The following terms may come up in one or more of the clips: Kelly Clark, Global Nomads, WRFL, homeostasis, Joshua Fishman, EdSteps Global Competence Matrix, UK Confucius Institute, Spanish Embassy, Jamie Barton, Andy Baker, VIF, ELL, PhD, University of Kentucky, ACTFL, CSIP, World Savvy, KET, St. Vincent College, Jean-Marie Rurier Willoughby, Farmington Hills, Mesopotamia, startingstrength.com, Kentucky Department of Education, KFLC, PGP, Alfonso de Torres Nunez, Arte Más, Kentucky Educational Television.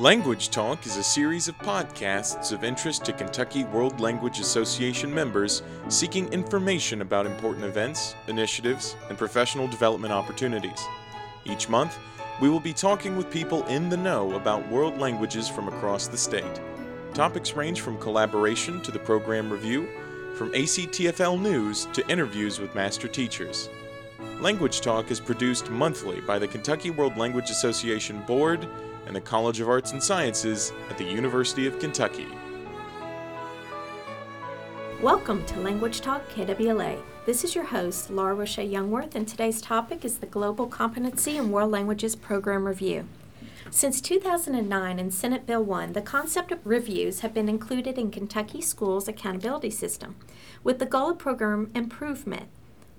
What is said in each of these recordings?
Language Talk is a series of podcasts of interest to Kentucky World Language Association members seeking information about important events, initiatives, and professional development opportunities. Each month, we will be talking with people in the know about world languages from across the state. Topics range from collaboration to the program review, from ACTFL news to interviews with master teachers. Language Talk is produced monthly by the Kentucky World Language Association Board and the College of Arts and Sciences at the University of Kentucky. Welcome to Language Talk KWLA. This is your host, Laura Roche Youngworth, and today's topic is the Global Competency in World Languages Program Review. Since 2009 and Senate Bill 1, the concept of reviews have been included in Kentucky schools' accountability system, with the goal of program improvement.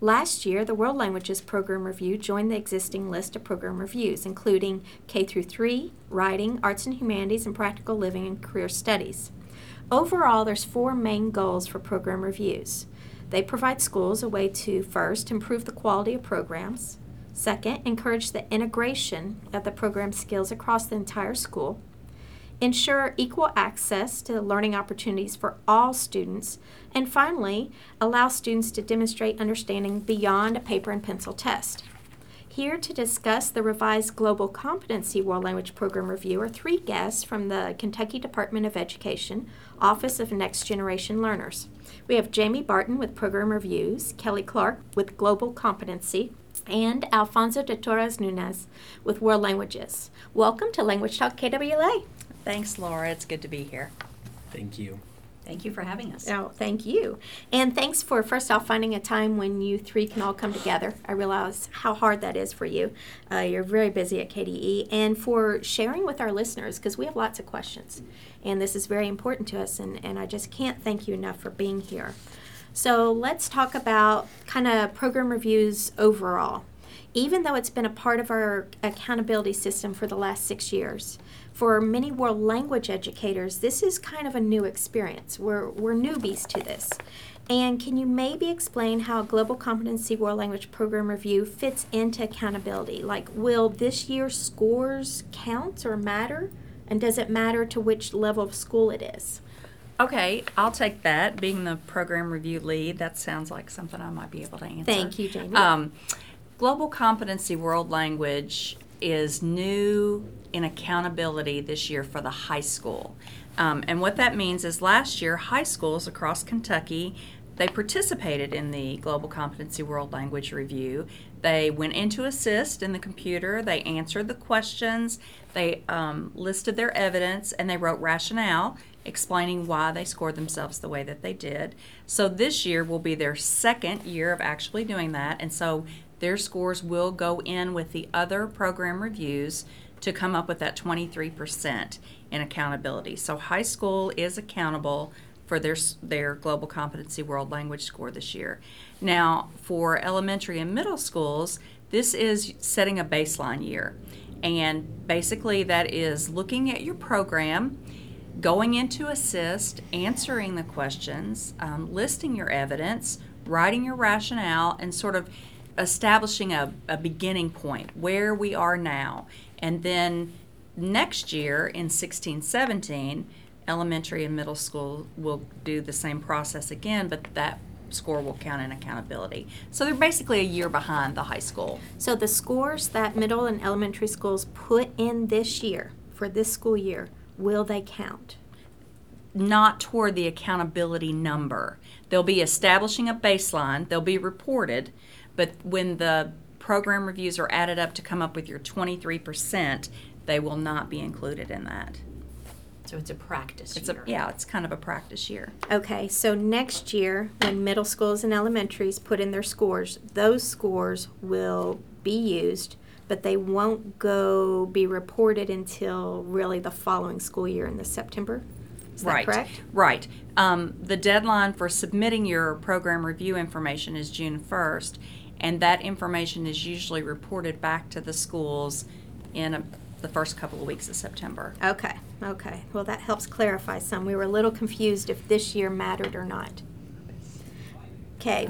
Last year, the World Languages Program Review joined the existing list of program reviews, including K-3, Writing, Arts and Humanities, and Practical Living and Career Studies. Overall, there's four main goals for program reviews. They provide schools a way to, first, improve the quality of programs, second, encourage the integration of the program skills across the entire school, ensure equal access to learning opportunities for all students, and finally, allow students to demonstrate understanding beyond a paper and pencil test. Here to discuss the revised Global Competency World Language Program Review are three guests from the Kentucky Department of Education, Office of Next Generation Learners. We have Jamie Barton with Program Reviews, Kelly Clark with Global Competency, and Alfonso de Torres Nunez with World Languages. Welcome to Language Talk KWLA. Thanks, Laura. It's good to be here. Thank you. Thank you for having us. Oh, thank you. And thanks for, first off, finding a time when you three can all come together. I realize how hard that is for you. You're very busy at KDE. And for sharing with our listeners, because we have lots of questions. And this is very important to us, and I just can't thank you enough for being here. So let's talk about kind of program reviews overall. Even though it's been a part of our accountability system for the last 6 years, for many world language educators, this is kind of a new experience. We're newbies to this. And can you maybe explain how Global Competency World Language Program Review fits into accountability? Like, will this year's scores count or matter? And does it matter to which level of school it is? Okay, I'll take that. Being the program review lead, that sounds like something I might be able to answer. Thank you, Jamie. Global Competency World Language is new in accountability this year for the high school. And what that means is last year, high schools across Kentucky, they participated in the Global Competency World Language Review. They went into Assist in the computer, they answered the questions, they listed their evidence, and they wrote rationale, explaining why they scored themselves the way that they did. So this year will be their second year of actually doing that, and so their scores will go in with the other program reviews to come up with that 23% in accountability. So high school is accountable for their Global Competency World Language score this year. Now, for elementary and middle schools, this is setting a baseline year. And basically that is looking at your program, going into Assist, answering the questions, listing your evidence, writing your rationale, and sort of establishing a beginning point, where we are now. And then next year in 16-17, elementary and middle school will do the same process again, but that score will count in accountability. So they're basically a year behind the high school. So the scores that middle and elementary schools put in this year, for this school year, will they count? Not toward the accountability number. They'll be establishing a baseline, they'll be reported, but when the program reviews are added up to come up with your 23%, they will not be included in that. So it's a practice year. Yeah, it's kind of a practice year. Okay, so next year, when middle schools and elementaries put in their scores, those scores will be used, but they won't be reported until really the following school year in the September. Is that correct? Right. The deadline for submitting your program review information is June 1st, and that information is usually reported back to the schools in the first couple of weeks of September. Okay. Well, that helps clarify some. We were a little confused if this year mattered or not. Okay.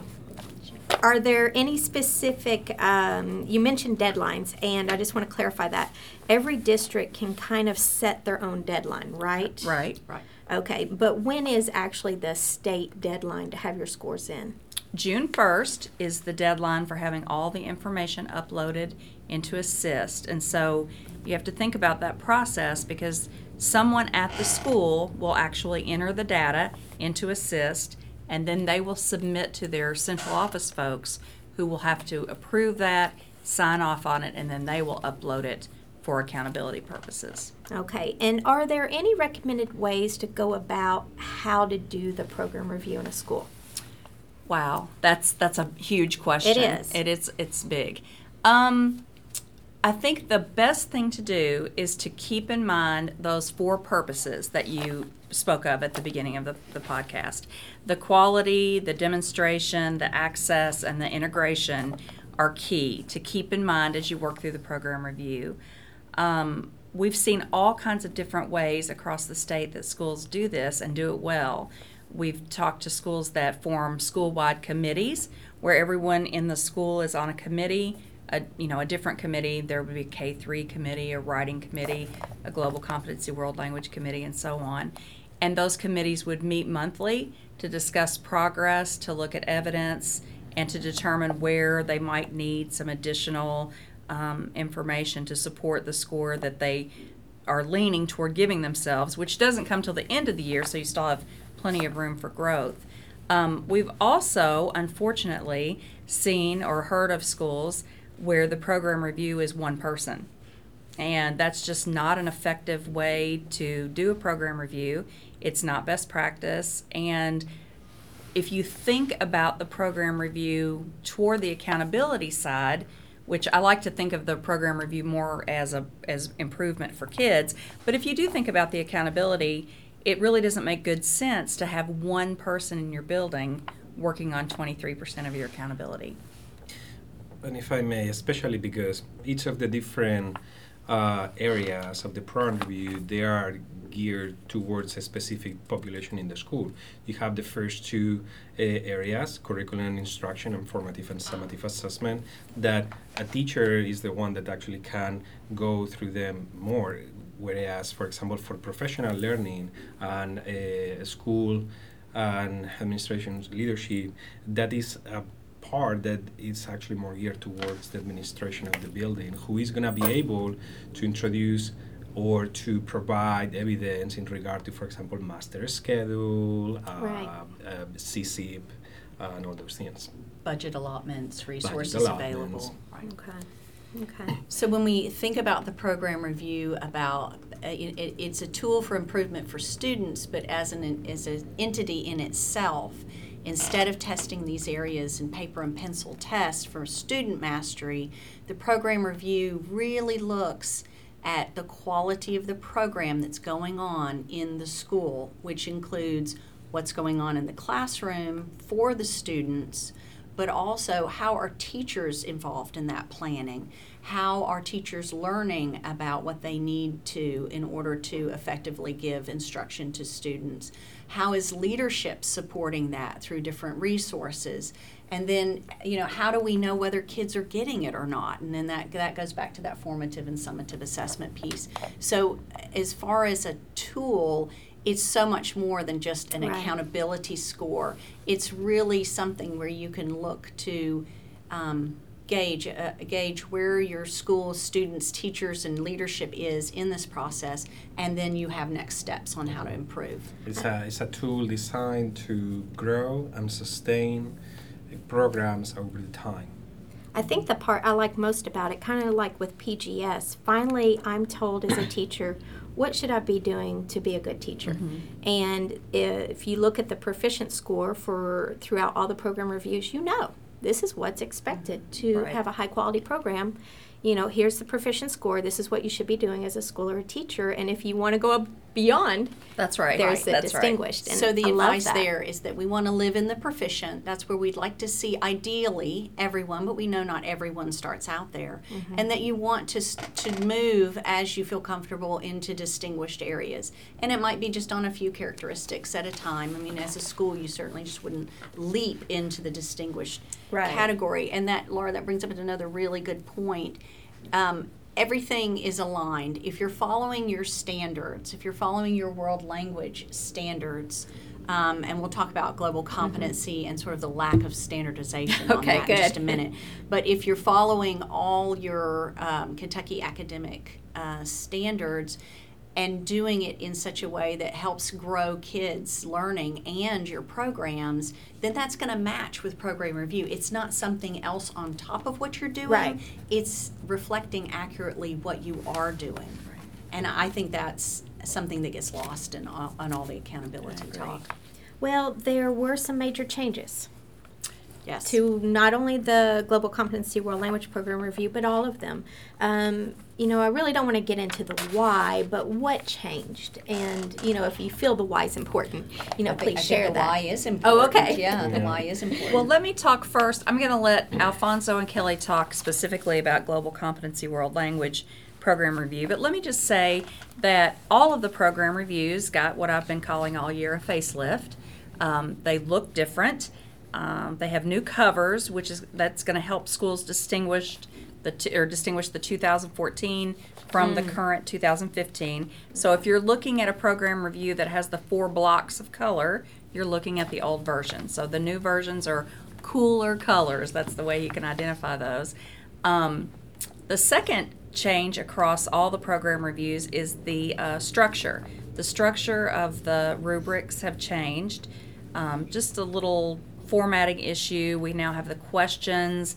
are there any specific, you mentioned deadlines, and I just want to clarify that. Every district can kind of set their own deadline, right? Right. Right. Okay, but when is actually the state deadline to have your scores in? June 1st is the deadline for having all the information uploaded into Assist. And so you have to think about that process because someone at the school will actually enter the data into Assist, and then they will submit to their central office folks who will have to approve that, sign off on it, and then they will upload it for accountability purposes. Okay, and are there any recommended ways to go about how to do the program review in a school? Wow, that's a huge question. It is. It's big. I think the best thing to do is to keep in mind those four purposes that you spoke of at the beginning of the podcast. The quality, the demonstration, the access, and the integration are key to keep in mind as you work through the program review. We've seen all kinds of different ways across the state that schools do this and do it well. We've talked to schools that form school-wide committees where everyone in the school is on a committee, a different committee. There would be a K3 committee, a writing committee, a global competency world language committee, and so on. And those committees would meet monthly to discuss progress, to look at evidence, and to determine where they might need some additional information to support the score that they are leaning toward giving themselves, which doesn't come till the end of the year, so you still have plenty of room for growth. We've also, unfortunately, seen or heard of schools where the program review is one person. And that's just not an effective way to do a program review. It's not best practice. And if you think about the program review toward the accountability side, which I like to think of the program review more as improvement for kids, but if you do think about the accountability, it really doesn't make good sense to have one person in your building working on 23% of your accountability. And if I may, especially because each of the different areas of the program review, they are geared towards a specific population in the school. You have the first two areas, curriculum and instruction and formative and summative assessment, that a teacher is the one that actually can go through them more. Whereas, for example, for professional learning and school and administration leadership, that is a part that is actually more geared towards the administration of the building, who is going to be able to introduce or to provide evidence in regard to, for example, master schedule, right. CCIP, and all those things. Budget allotments, resources available. Right. Okay. Okay. So when we think about the program review, it's a tool for improvement for students, but as an entity in itself, instead of testing these areas in paper and pencil tests for student mastery, the program review really looks at the quality of the program that's going on in the school, which includes what's going on in the classroom for the students, but also how are teachers involved in that planning? How are teachers learning about what they need to in order to effectively give instruction to students? How is leadership supporting that through different resources? And then, how do we know whether kids are getting it or not? And then that goes back to that formative and summative assessment piece. So as far as a tool, it's so much more than just an accountability score. It's really something where you can look to gauge where your school, students, teachers, and leadership is in this process, and then you have next steps on how to improve. It's a tool designed to grow and sustain programs over the time. I think the part I like most about it, kind of like with PGS, finally I'm told as a teacher, what should I be doing to be a good teacher? Mm-hmm. And if you look at the proficient score throughout all the program reviews, this is what's expected to have a high quality program. Here's the proficient score. This is what you should be doing as a school or a teacher. And if you want to go beyond. That's right. There's the distinguished. Right. So the advice there is that we want to live in the proficient. That's where we'd like to see, ideally, everyone, but we know not everyone starts out there. Mm-hmm. And that you want to move as you feel comfortable into distinguished areas. And it might be just on a few characteristics at a time. I mean, as a school, you certainly just wouldn't leap into the distinguished category. And that, Laura, that brings up another really good point. Everything is aligned. If you're following your standards, if you're following your world language standards, and we'll talk about global competency and sort of the lack of standardization on that in just a minute. But if you're following all your Kentucky academic standards and doing it in such a way that helps grow kids' learning and your programs, then that's going to match with program review. It's not something else on top of what you're doing. Right. It's reflecting accurately what you are doing. Right. And I think that's something that gets lost in all the accountability talk. Well, there were some major changes. Yes. To not only the Global Competency World Language Program Review, but all of them. You know, I really don't want to get into the why, but what changed? And, you know, if you feel the why is important, you know, please share that. The why is important. Oh, okay. Yeah, the why is important. Well, let me talk first. I'm going to let Alfonso and Kelly talk specifically about Global Competency World Language Program Review. But let me just say that all of the program reviews got what I've been calling all year a facelift. They look different. They have new covers, that's going to help schools distinguish the 2014 from the current 2015. So if you're looking at a program review that has the 4 blocks of color, you're looking at the old version. So the new versions are cooler colors. That's the way you can identify those. The second change across all the program reviews is the structure. The structure of the rubrics have changed. Just a little formatting issue. We now have the questions.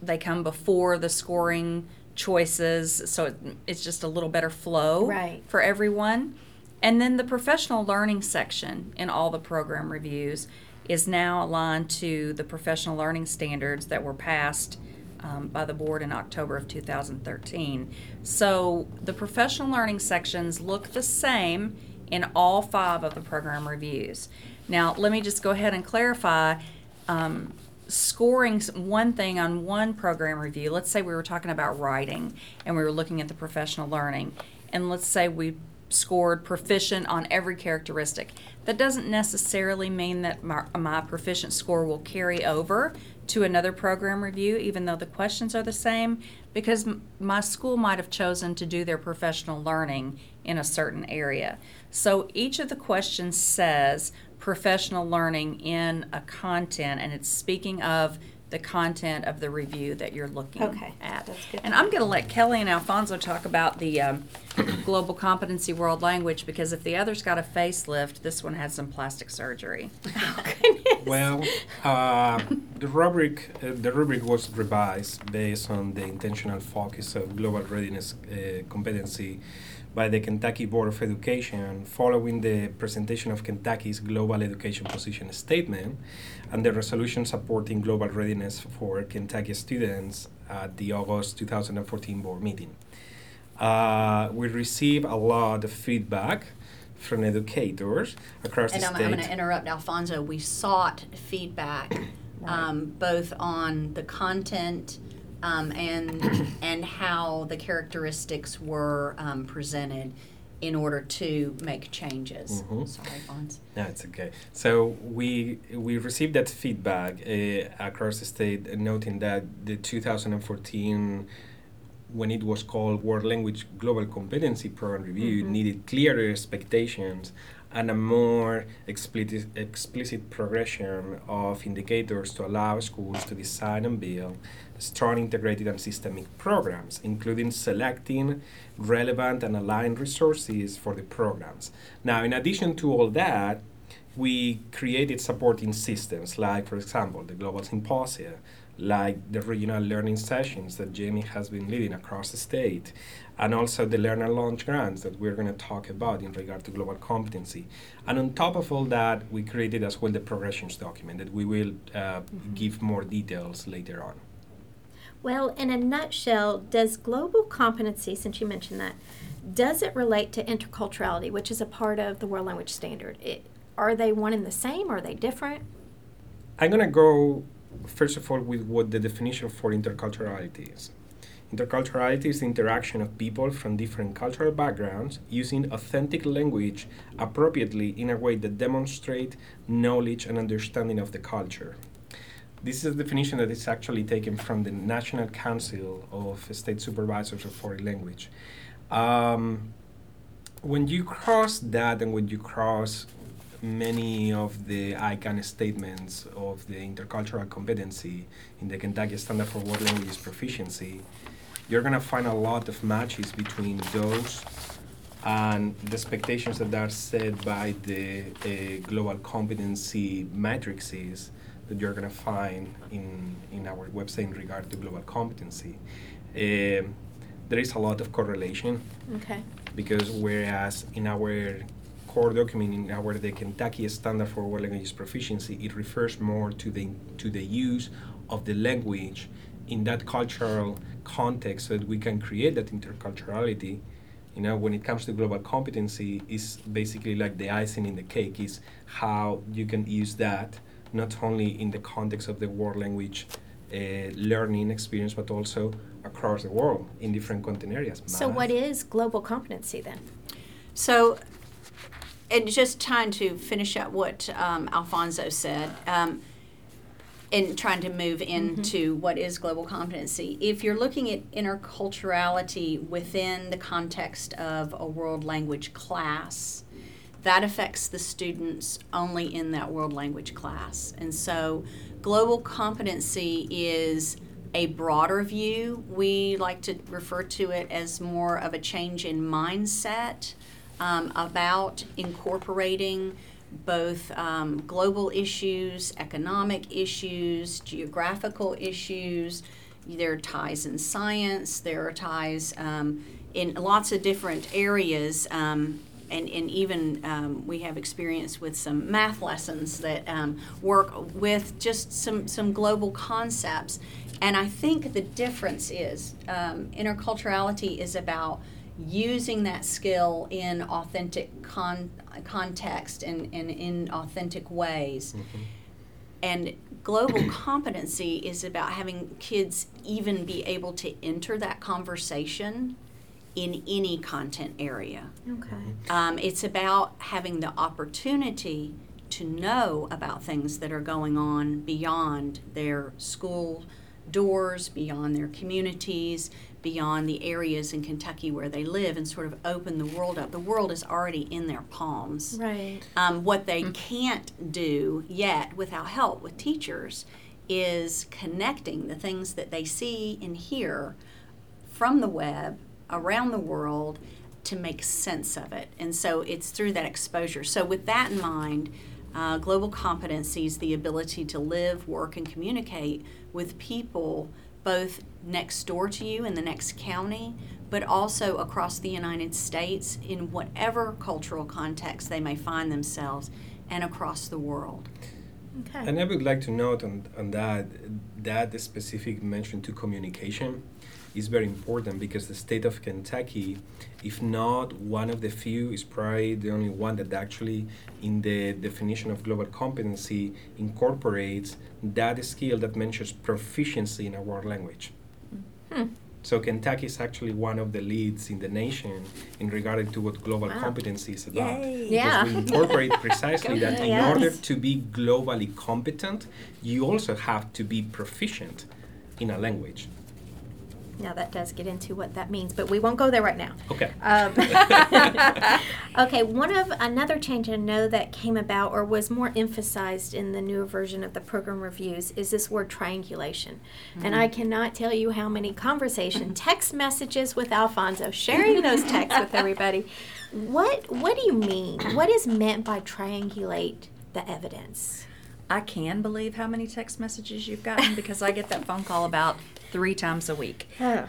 They come before the scoring choices, so it's just a little better flow for everyone. And then the professional learning section in all the program reviews is now aligned to the professional learning standards that were passed by the board in October of 2013. So the professional learning sections look the same in all 5 of the program reviews. Now, let me just go ahead and clarify. Scoring one thing on one program review, let's say we were talking about writing and we were looking at the professional learning, and let's say we scored proficient on every characteristic. That doesn't necessarily mean that my proficient score will carry over to another program review, even though the questions are the same, because my school might have chosen to do their professional learning in a certain area. So each of the questions says professional learning in a content, and it's speaking of the content of the review that you're looking at. That's good. And I'm going to let Kelly and Alfonso talk about the Global Competency World Language, because if the other's got a facelift, this one had some plastic surgery. Oh, goodness. Well, the rubric was revised based on the intentional focus of global readiness competency by the Kentucky Board of Education following the presentation of Kentucky's Global Education Position Statement and the resolution supporting global readiness for Kentucky students at the August 2014 board meeting. We received a lot of feedback from educators across the state. And I'm going to interrupt Alfonso. We sought feedback both on the content and how the characteristics were presented in order to make changes. Mm-hmm. Sorry, Bonds. No, it's okay. So we received that feedback across the state, noting that the 2014, when it was called World Language Global Competency Program Review, needed clearer expectations and a more explicit progression of indicators to allow schools to design and build strong integrated and systemic programs, including selecting relevant and aligned resources for the programs. Now, in addition to all that, we created supporting systems, like, for example, the Global Symposia, like the regional learning sessions that Jamie has been leading across the state, and also the Learn and Launch grants that we're going to talk about in regard to global competency. And on top of all that, we created as well the progressions document that we will give more details later on. Well, in a nutshell, does global competency, since you mentioned that, Does it relate to interculturality, which is a part of the World Language Standard? Are they one and the same? Are they different? I'm going to go, first of all, with what the definition for interculturality is. Interculturality is the interaction of people from different cultural backgrounds using authentic language appropriately in a way that demonstrates knowledge and understanding of the culture. This is a definition that is actually taken from the National Council of State Supervisors of Foreign Language. When you cross that and when you cross many of the ICANN statements of the intercultural competency in the Kentucky Standard for World Languages Proficiency, you're going to find a lot of matches between those and the expectations that are set by the global competency matrices that you're going to find in our website in regard to global competency. There is a lot of correlation. Okay. Because whereas in our core document, in our the Kentucky Standard for World Languages Proficiency, it refers more to the use of the language in that cultural context so that we can create that interculturality. You know, when it comes to global competency, it's basically like the icing in the cake, is how you can use that not only in the context of the world language learning experience, but also across the world in different content areas. So what is global competency then? So, and just trying to finish up what Alfonso said, and trying to move into what is global competency. If you're looking at interculturality within the context of a world language class, that affects the students only in that world language class. And so global competency is a broader view. We like to refer to it as more of a change in mindset about incorporating both global issues, economic issues, geographical issues. There are ties in science. There are ties in lots of different areas. And even we have experience with some math lessons that work with just some global concepts. And I think the difference is interculturality is about using that skill in authentic context and in authentic ways. Mm-hmm. And global competency is about having kids even be able to enter that conversation in any content area. Okay. It's about having the opportunity to know about things that are going on beyond their school doors, beyond their communities, beyond the areas in Kentucky where they live, and sort of open the world up. The world is already in their palms. Right. What they can't do yet without help with teachers is connecting the things that they see and hear from the web around the world to make sense of it. And so it's through that exposure. So with that in mind, global competencies, the ability to live, work, and communicate with people both next door to you in the next county, but also across the United States in whatever cultural context they may find themselves, and across the world. Okay. And I would like to note on that the specific mention to communication is very important, because the state of Kentucky, if not one of the few, is probably the only one that actually in the definition of global competency incorporates that skill that mentions proficiency in a world language. Mm-hmm. So Kentucky is actually one of the leads in the nation in regard to what global competency is about. Yeah. Because we incorporate precisely that in order to be globally competent, you also have to be proficient in a language. Now that does get into what that means, but we won't go there right now. Okay. Okay, another change I know that came about or was more emphasized in the newer version of the program reviews is this word triangulation. Mm-hmm. And I cannot tell you how many text messages with Alfonso, sharing those texts with everybody. What do you mean? What is meant by triangulate the evidence? I can believe how many text messages you've gotten, because I get that phone call about 3 times a week. Huh.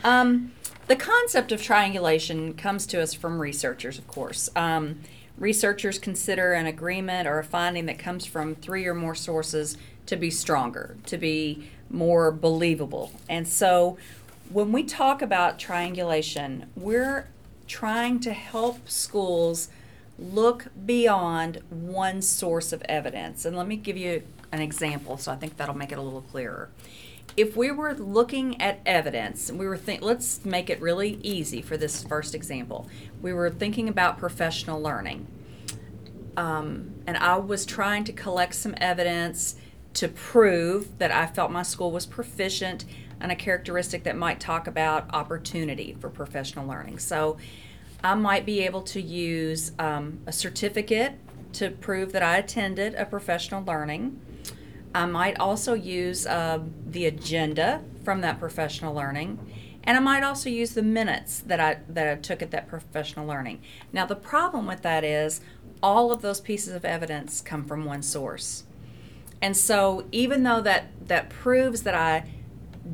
The concept of triangulation comes to us from researchers, of course. Researchers consider an agreement or a finding that comes from 3 or more sources to be stronger, to be more believable. And so when we talk about triangulation, we're trying to help schools look beyond one source of evidence. And let me give you an example, so I think that'll make it a little clearer. If we were looking at evidence, and we were let's make it really easy for this first example. We were thinking about professional learning. And I was trying to collect some evidence to prove that I felt my school was proficient and a characteristic that might talk about opportunity for professional learning. So I might be able to use a certificate to prove that I attended a professional learning. I might also use the agenda from that professional learning, and I might also use the minutes that I took at that professional learning. Now the problem with that is all of those pieces of evidence come from one source. And so even though that proves that I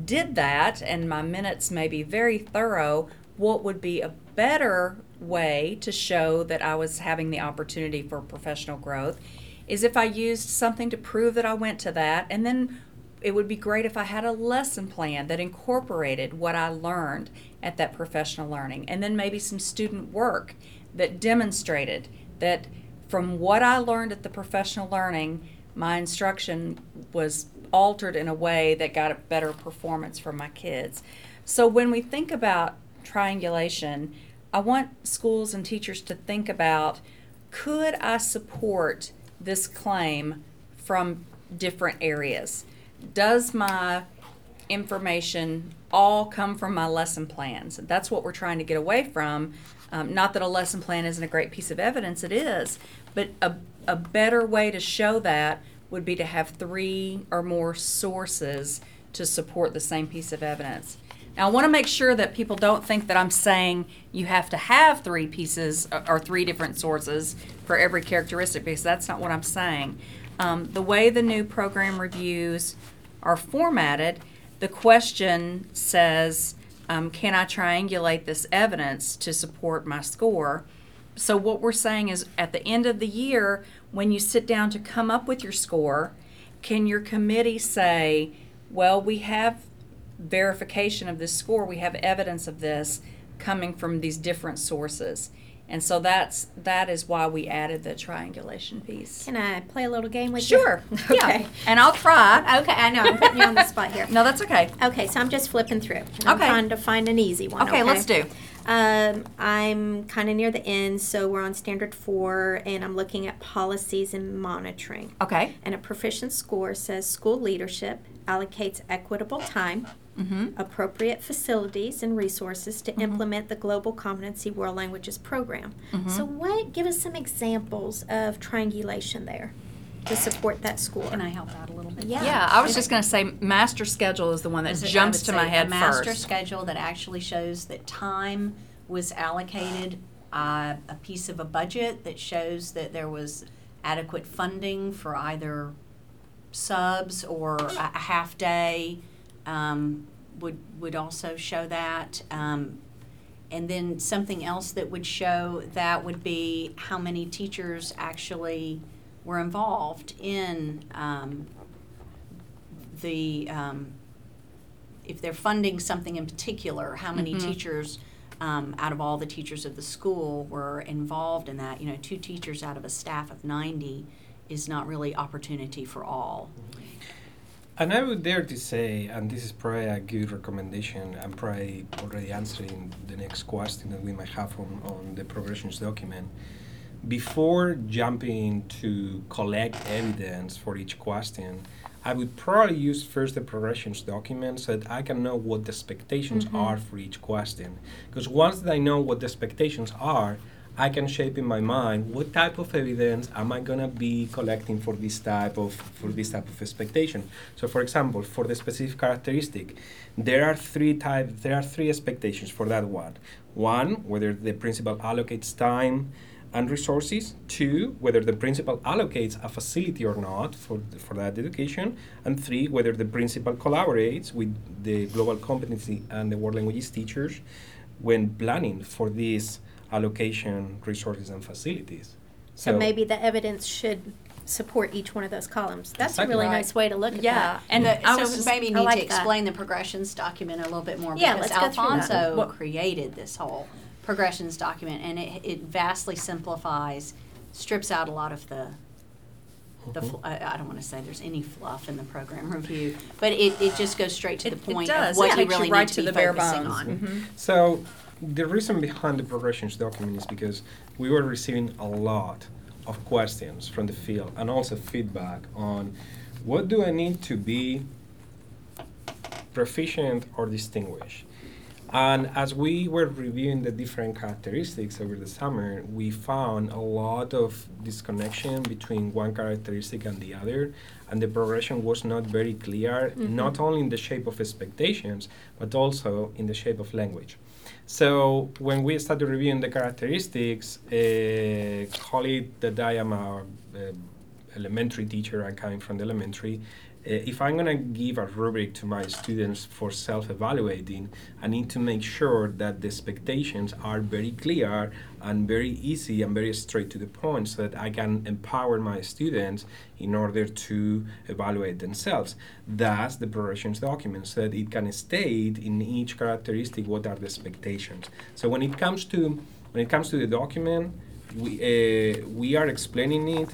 did that and my minutes may be very thorough, what would be a better way to show that I was having the opportunity for professional growth is if I used something to prove that I went to that, and then it would be great if I had a lesson plan that incorporated what I learned at that professional learning, and then maybe some student work that demonstrated that from what I learned at the professional learning, my instruction was altered in a way that got a better performance for my kids. So when we think about triangulation, I want schools and teachers to think about, could I support this claim from different areas? Does my information all come from my lesson plans? That's what we're trying to get away from. Not that a lesson plan isn't a great piece of evidence, it is, but a better way to show that would be to have 3 or more sources to support the same piece of evidence. Now I want to make sure that people don't think that I'm saying you have to have 3 pieces or 3 different sources for every characteristic, because that's not what I'm saying. The way the new program reviews are formatted, the question says, can I triangulate this evidence to support my score? So what we're saying is at the end of the year, when you sit down to come up with your score, can your committee say, well, we have verification of this score, we have evidence of this coming from these different sources. And so that is why we added the triangulation piece. Can I play a little game with you? Sure. Okay. Yeah. And I'll try. Okay, I know. I'm putting you on the spot here. No, that's okay. Okay, so I'm just flipping through. I'm trying to find an easy one. Okay, let's do. I'm kind of near the end, so we're on standard 4, and I'm looking at policies and monitoring. Okay. And a proficient score says school leadership allocates equitable time, appropriate facilities and resources to implement the Global Competency World Languages program. So give us some examples of triangulation there to support that score. Can I help out a little bit? Yeah, I was just going to say master schedule is the one that jumps to my head first. Master schedule that actually shows that time was allocated, a piece of a budget that shows that there was adequate funding for either subs or a half day. Would also show that, and then something else that would show that would be how many teachers actually were involved in if they're funding something in particular, how many teachers out of all the teachers of the school were involved in that. You know, 2 teachers out of a staff of 90 is not really opportunity for all. And I would dare to say, and this is probably a good recommendation, I'm probably already answering the next question that we might have on the progressions document. Before jumping to collect evidence for each question, I would probably use first the progressions document so that I can know what the expectations are for each question. Because once I know what the expectations are, I can shape in my mind what type of evidence am I gonna be collecting for this type of expectation. So, for example, for the specific characteristic, there are three expectations for that one. 1, whether the principal allocates time and resources. 2, whether the principal allocates a facility or not for that education. And 3, whether the principal collaborates with the global competency and the world languages teachers when planning for this allocation, resources, and facilities. So maybe the evidence should support each one of those columns. That's a really nice way to look at that. Yeah, and I need to explain the progressions document a little bit more, because Alfonso created this whole progressions document, and it vastly simplifies, strips out a lot of the I don't want to say there's any fluff in the program review, but it just goes straight to the point of what you really need to be focusing on. Mm-hmm. So the reason behind the progressions document is because we were receiving a lot of questions from the field and also feedback on what do I need to be proficient or distinguished. And as we were reviewing the different characteristics over the summer, we found a lot of disconnection between one characteristic and the other, and the progression was not very clear, not only in the shape of expectations, but also in the shape of language. So when we started reviewing the characteristics, call it that I am an elementary teacher, I'm coming from the elementary. If I'm going to give a rubric to my students for self-evaluating, I need to make sure that the expectations are very clear and very easy and very straight to the point so that I can empower my students in order to evaluate themselves. That's the progressions document, so that it can state in each characteristic what are the expectations. So when it comes to the document, we are explaining it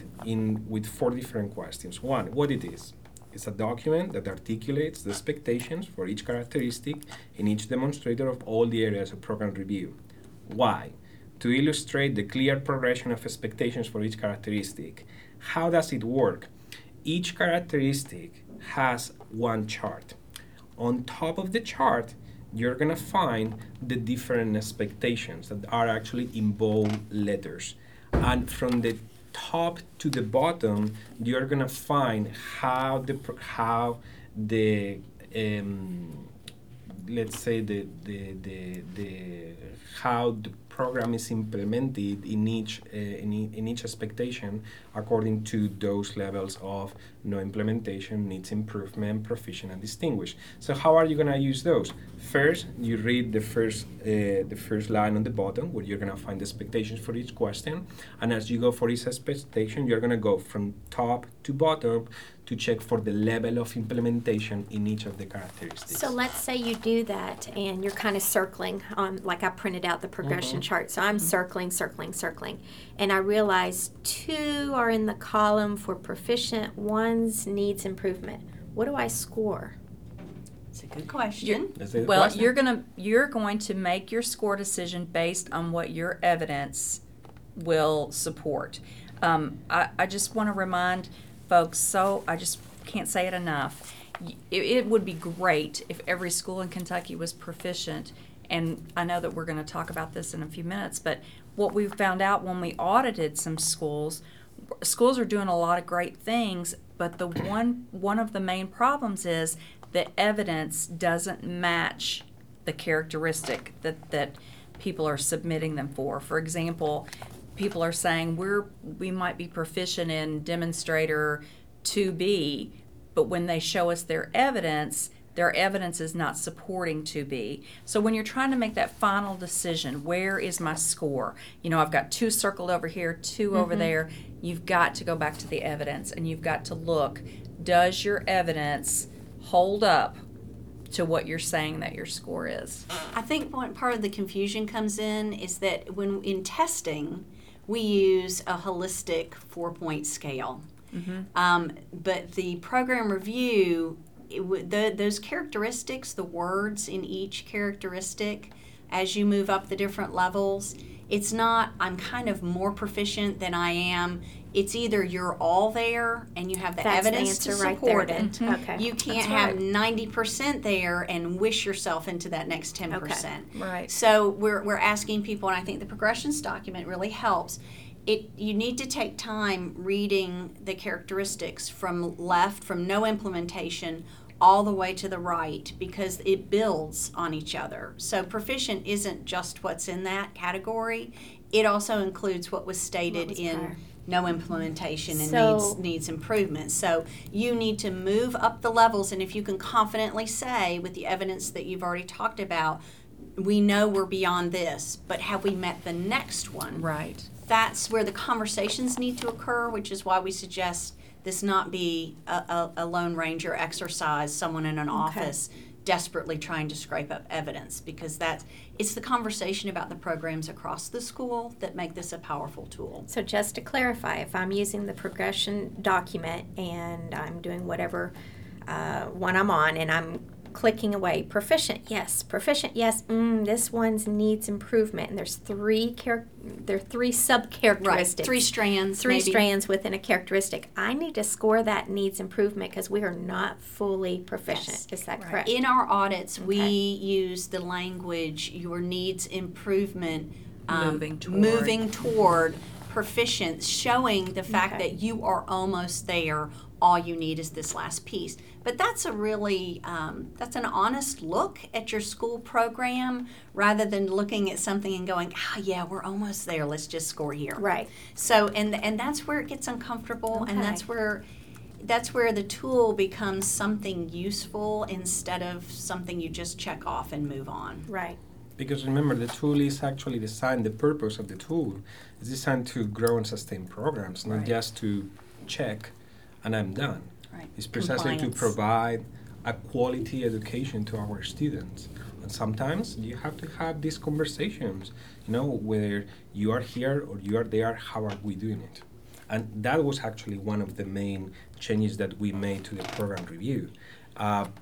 with four different questions. One, what it is. It's a document that articulates the expectations for each characteristic in each demonstrator of all the areas of program review. Why? To illustrate the clear progression of expectations for each characteristic. How does it work? Each characteristic has one chart. On top of the chart, you're going to find the different expectations that are actually in bold letters. And from the top to the bottom, you're gonna find how the program is implemented in each expectation according to those levels of no implementation, needs improvement, proficient, and distinguished. So how are you gonna use those? First, you read the first line on the bottom where you're gonna find the expectations for each question, and as you go for each expectation, you're gonna go from top to bottom to check for the level of implementation in each of the characteristics. So let's say you do that and you're kind of circling on, like I printed out the progression chart, so I'm circling, and I realize two are in the column for proficient, one's needs improvement. What do I score? It's a good question. You're going to make your score decision based on what your evidence will support. I just want to remind folks, so I just can't say it enough. It would be great if every school in Kentucky was proficient, and I know that we're going to talk about this in a few minutes, but what we found out when we audited some schools are doing a lot of great things, but the one of the main problems is the evidence doesn't match the characteristic that people are submitting them for. For example, people are saying we might be proficient in demonstrator 2B, but when they show us their evidence is not supporting 2B. So when you're trying to make that final decision, where is my score? You know, I've got two circled over here, two over there. You've got to go back to the evidence, and you've got to look, does your evidence hold up to what you're saying that your score is? I think one part of the confusion comes in is that when in testing, we use a holistic 4-point scale. But the program review, those characteristics, the words in each characteristic, as you move up the different levels, it's not, I'm kind of more proficient than I am. It's either you're all there and you have the evidence to support it. You can't have 90% there and wish yourself into that next 10%. Right. So we're asking people, and I think the progressions document really helps. You need to take time reading the characteristics from left, from no implementation, all the way to the right, because it builds on each other. So proficient isn't just what's in that category. It also includes what was stated in no implementation and needs improvement. So you need to move up the levels, and if you can confidently say with the evidence that you've already talked about, we know we're beyond this, but have we met the next one? Right. That's where the conversations need to occur, which is why we suggest this not be a Lone Ranger exercise, someone in an office desperately trying to scrape up evidence, because it's the conversation about the programs across the school that make this a powerful tool. So just to clarify, if I'm using the progression document and I'm doing whatever one I'm on and I'm clicking away, proficient, yes, this one's needs improvement, and there's three sub-characteristics. Right. Three strands within a characteristic. I need to score that needs improvement because we are not fully proficient. Yes. Is that correct? In our audits, we use the language, your needs improvement, moving toward proficient, showing the fact that you are almost there. All you need is this last piece. But that's a really, that's an honest look at your school program rather than looking at something and going, we're almost there, let's just score here. Right. So, and that's where it gets uncomfortable, and that's where the tool becomes something useful instead of something you just check off and move on. Right. Because remember, the tool is actually designed, the purpose of the tool is designed to grow and sustain programs, not just to check and I'm done. Right. It's precisely to provide a quality education to our students. And sometimes you have to have these conversations, whether you are here or you are there, how are we doing it? And that was actually one of the main changes that we made to the program review.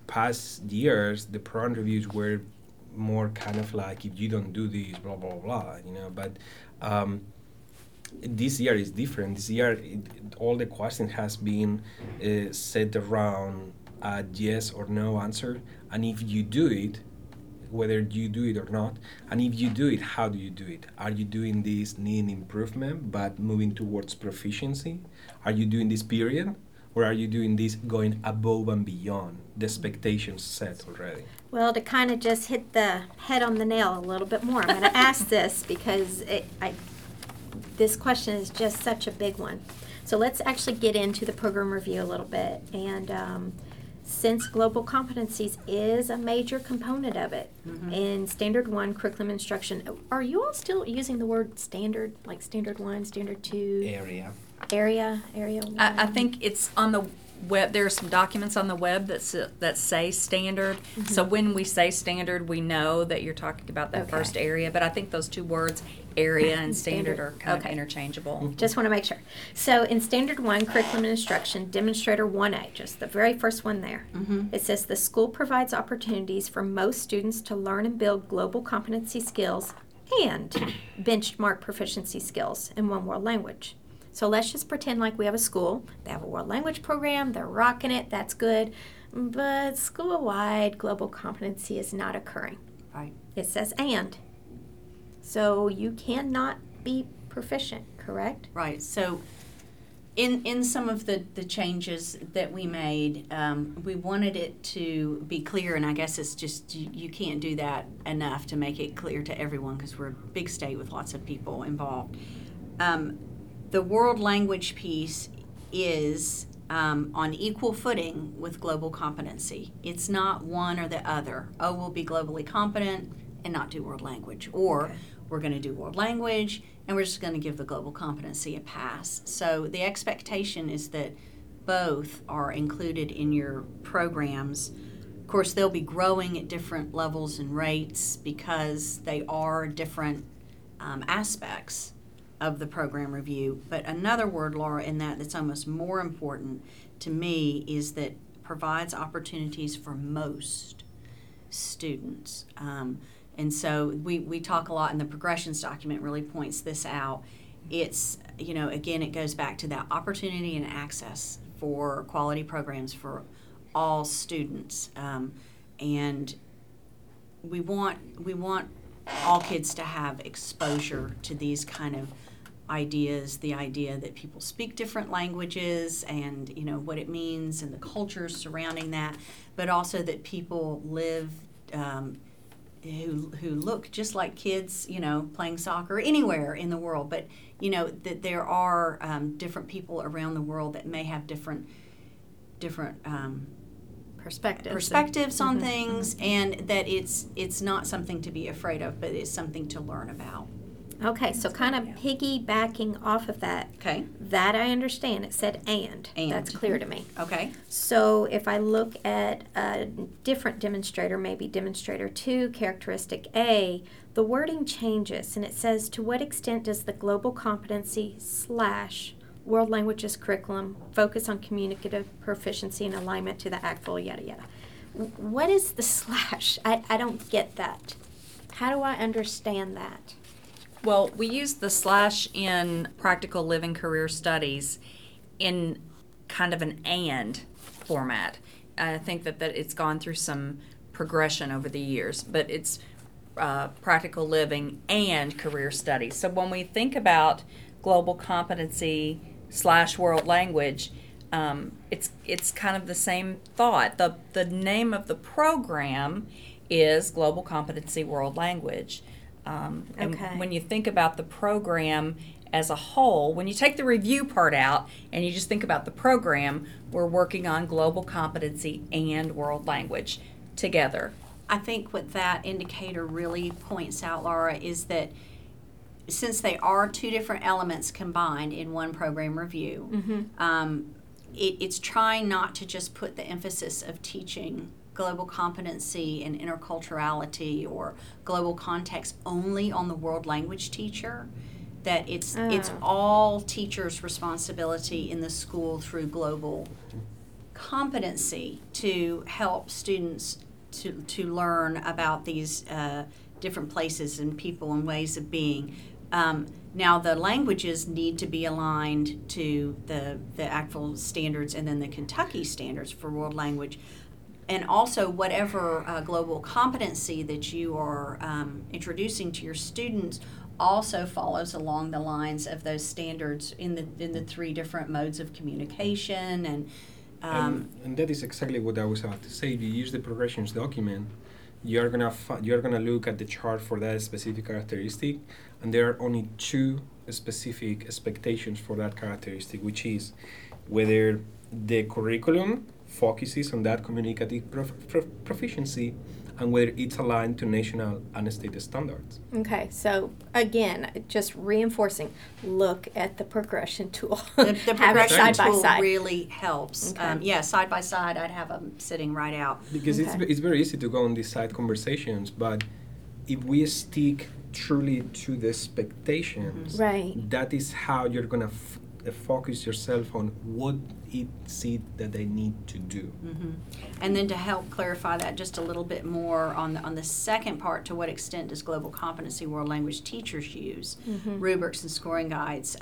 Past years, the program reviews were more kind of like, if you don't do this, blah, blah, blah, but this year is different. This year, all the question has been set around a yes or no answer. And if you do it, whether you do it or not, and if you do it, how do you do it? Are you doing this need improvement but moving towards proficiency? Are you doing this period? Or are you doing this going above and beyond the expectations set already? Well, to kind of just hit the head on the nail a little bit more, I'm going to ask this because this question is just such a big one. So let's actually get into the program review a little bit. And since global competencies is a major component of it in Standard 1 curriculum instruction, are you all still using the word standard, like Standard 1, Standard 2? Area 1? I think it's on the web. There are some documents on the web that say standard. So when we say standard, we know that you're talking about that first area. But I think those two words, area and standard, are kind of interchangeable. Just want to make sure. So in Standard 1, Curriculum and Instruction, Demonstrator 1A, just the very first one there, it says the school provides opportunities for most students to learn and build global competency skills and benchmark proficiency skills in one world language. So let's just pretend like we have a school. They have a world language program. They're rocking it. That's good. But school-wide global competency is not occurring. Right. It says and. So you cannot be proficient, correct? Right. So in some of the changes that we made, we wanted it to be clear, and I guess it's just you can't do that enough to make it clear to everyone because we're a big state with lots of people involved. The world language piece is on equal footing with global competency. It's not one or the other. Oh, we'll be globally competent and not do world language. Or we're going to do world language and we're just going to give the global competency a pass. So the expectation is that both are included in your programs. Of course, they'll be growing at different levels and rates because they are different aspects of the program review. But another word, Laura, in that's almost more important to me is that provides opportunities for most students. And so we talk a lot, and the progressions document really points this out. It's, again, it goes back to that opportunity and access for quality programs for all students. And we want all kids to have exposure to these kind of ideas, the idea that people speak different languages and what it means and the cultures surrounding that, but also that people live who look just like kids, playing soccer anywhere in the world, but that there are different people around the world that may have different perspectives on things, and that it's not something to be afraid of, but it's something to learn about. Okay, so kind of piggybacking off of that. Okay. That I understand. It said and. That's clear to me. Okay. So if I look at a different demonstrator, maybe demonstrator 2, characteristic A, the wording changes, and it says, to what extent does the global competency / world languages curriculum focus on communicative proficiency and alignment to the ACTFL, yada, yada. What is the / I don't get that. How do I understand that? Well, we use the / in practical living career studies in kind of an and format. I think that it's gone through some progression over the years, but it's practical living and career studies. So when we think about global competency / world language, it's kind of the same thought. The name of the program is Global Competency World Language. And when you think about the program as a whole, when you take the review part out and you just think about the program, we're working on global competency and world language together. I think what that indicator really points out, Laura, is that since they are two different elements combined in one program review, mm-hmm. It's trying not to just put the emphasis of teaching global competency and interculturality or global context only on the world language teacher, that it's all teachers' responsibility in the school through global competency to help students to learn about these different places and people and ways of being. Now the languages need to be aligned to the ACTFL standards and then the Kentucky standards for world language. And also whatever global competency that you are introducing to your students also follows along the lines of those standards in the three different modes of communication. And that is exactly what I was about to say. If you use the progressions document, you're gonna look at the chart for that specific characteristic, and there are only two specific expectations for that characteristic, which is whether the curriculum focuses on that communicative proficiency and whether it's aligned to national and state standards. Okay, so again, just reinforcing, look at the progression tool. The progression tool really helps. Okay. Side by side, I'd have them sitting right out. Because it's very easy to go on these side conversations, but if we stick truly to the expectations, mm-hmm. right. that is how you're going to focus yourself on what it's that they need to do. Mm-hmm. And then to help clarify that just a little bit more on the second part, to what extent does global competency world language teachers use mm-hmm. rubrics and scoring guides?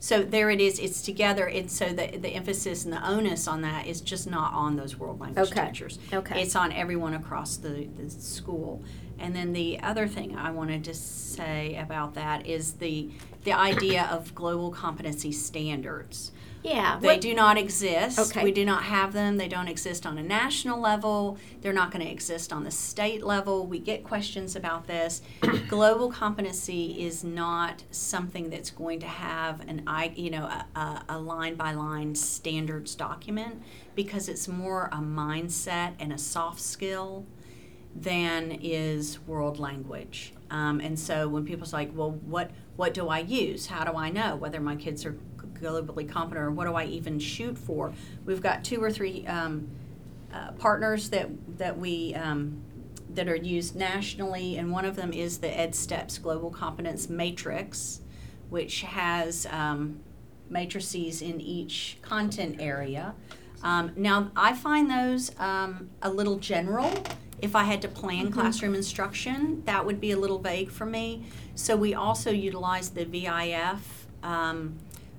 So there it is, it's together, and so the emphasis and the onus on that is just not on those world language teachers. Okay. It's on everyone across the school. And then the other thing I wanted to say about that is the idea of global competency standards. Yeah. They do not exist. Okay. We do not have them. They don't exist on a national level. They're not going to exist on the state level. We get questions about this. Global competency is not something that's going to have a line-by-line standards document, because it's more a mindset and a soft skill than is world language. And so when people's like, well, what do I use? How do I know whether my kids are globally competent, or what do I even shoot for? We've got 2 or 3 partners that we that are used nationally, and one of them is the EdSteps Global Competence Matrix, which has matrices in each content area. Now, I find those a little general. If I had to plan mm-hmm. classroom instruction, that would be a little vague for me. So we also utilize the VIF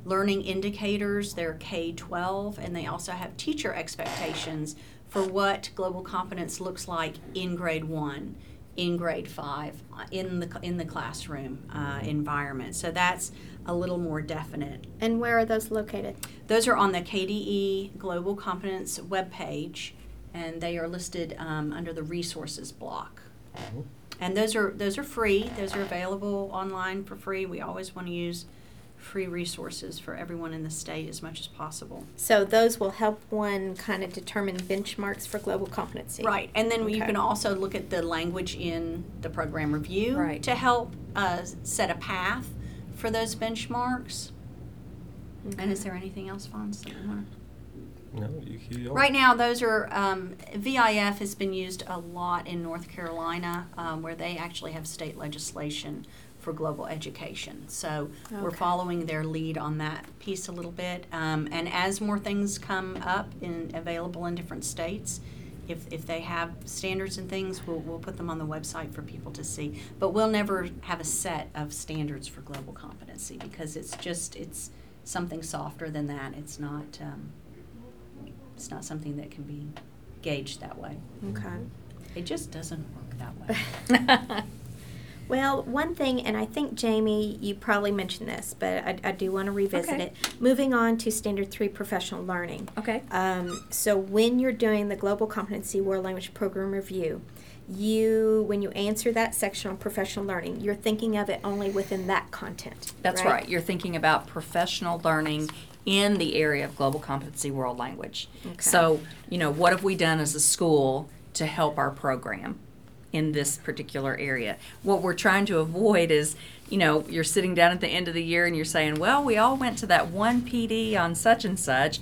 learning indicators. They're K-12, and they also have teacher expectations for what global competence looks like in grade 1, in grade 5, in the classroom environment. So that's a little more definite. And where are those located? Those are on the KDE Global Competence webpage. And they are listed under the resources block. Oh. And those are free. Those are available online for free. We always want to use free resources for everyone in the state as much as possible. So those will help one kind of determine benchmarks for global competency. Right, and then you can also look at the language in the program review to help set a path for those benchmarks. Okay. And is there anything else, Fons, that you want to? No, right now, those are, VIF has been used a lot in North Carolina, where they actually have state legislation for global education. So we're following their lead on that piece a little bit. And as more things come up and available in different states, if they have standards and things, we'll put them on the website for people to see. But we'll never have a set of standards for global competency because it's something softer than that. It's not something that can be gauged that way. Okay. It just doesn't work that way. Well, one thing, and I think, Jamie, you probably mentioned this, but I do want to revisit it. Moving on to Standard 3 professional learning. Okay. So when you're doing the Global Competency World Language Program Review, when you answer that section on professional learning, you're thinking of it only within that content. That's right. You're thinking about professional learning in the area of global competency world language. Okay. So, what have we done as a school to help our program in this particular area? What we're trying to avoid is, you're sitting down at the end of the year and you're saying, well, we all went to that one PD on such and such,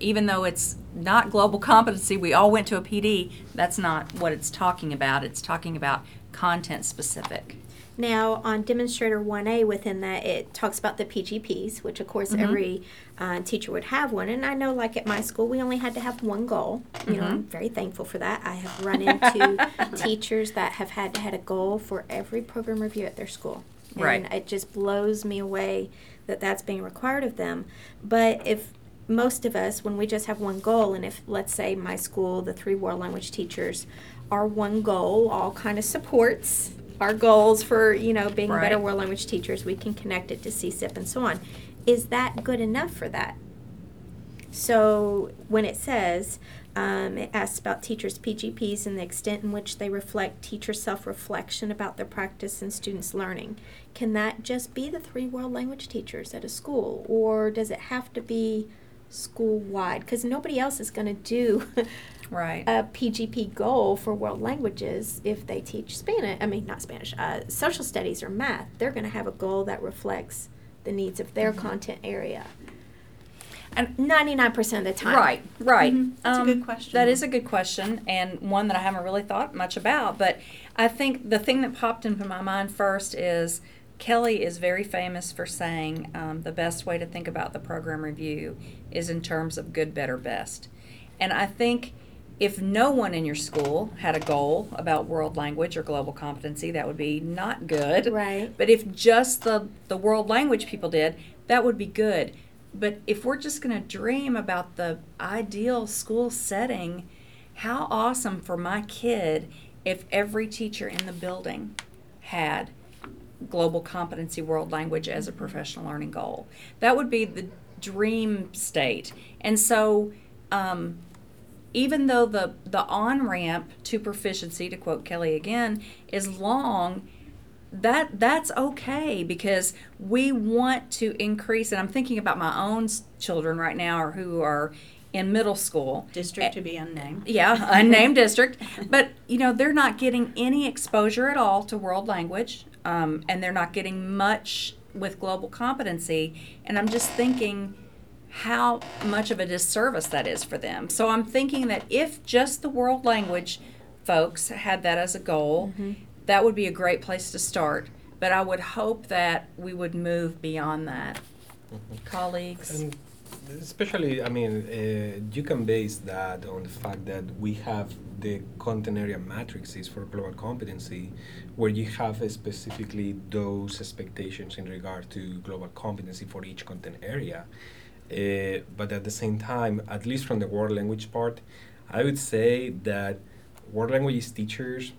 even though it's not global competency, we all went to a PD. That's not what it's talking about. It's talking about content specific. Now, on Demonstrator 1A within that, it talks about the PGPs, which, of course, every teacher would have one. And I know, like at my school, we only had to have one goal. I'm very thankful for that. I have run into teachers that have had a goal for every program review at their school. And it just blows me away that that's being required of them. But if most of us, when we just have one goal, and if, let's say, my school, the 3 world language teachers, our one goal all kind of supports our goals for, being better world language teachers, we can connect it to CSIP and so on. Is that good enough for that? So when it says, it asks about teachers' PGPs and the extent in which they reflect teacher self-reflection about their practice and students' learning. Can that just be the 3 world language teachers at a school, or does it have to be school-wide? Because nobody else is going to do a PGP goal for world languages if they teach social studies or math. They're going to have a goal that reflects the needs of their content area. And 99% of the time. Right. Mm-hmm. That's a good question. That is a good question, and one that I haven't really thought much about. But I think the thing that popped into my mind first is Kelly is very famous for saying the best way to think about the program review is in terms of good, better, best. And I think if no one in your school had a goal about world language or global competency, that would be not good. Right. But if just the world language people did, that would be good. But if we're just going to dream about the ideal school setting, how awesome for my kid if every teacher in the building had global competency world language as a professional learning goal. That would be the dream state. And so even though the on-ramp to proficiency, to quote Kelly again, is long, that's okay because we want to increase, and I'm thinking about my own children right now or who are in middle school. District to be unnamed. Yeah, unnamed district. But, they're not getting any exposure at all to world language, and they're not getting much with global competency. And I'm just thinking how much of a disservice that is for them. So I'm thinking that if just the world language folks had that as a goal, that would be a great place to start. But I would hope that we would move beyond that. Colleagues? And especially, you can base that on the fact that we have the content area matrices for global competency, where you have specifically those expectations in regard to global competency for each content area. But at the same time, at least from the world language part, I would say that world language teachers,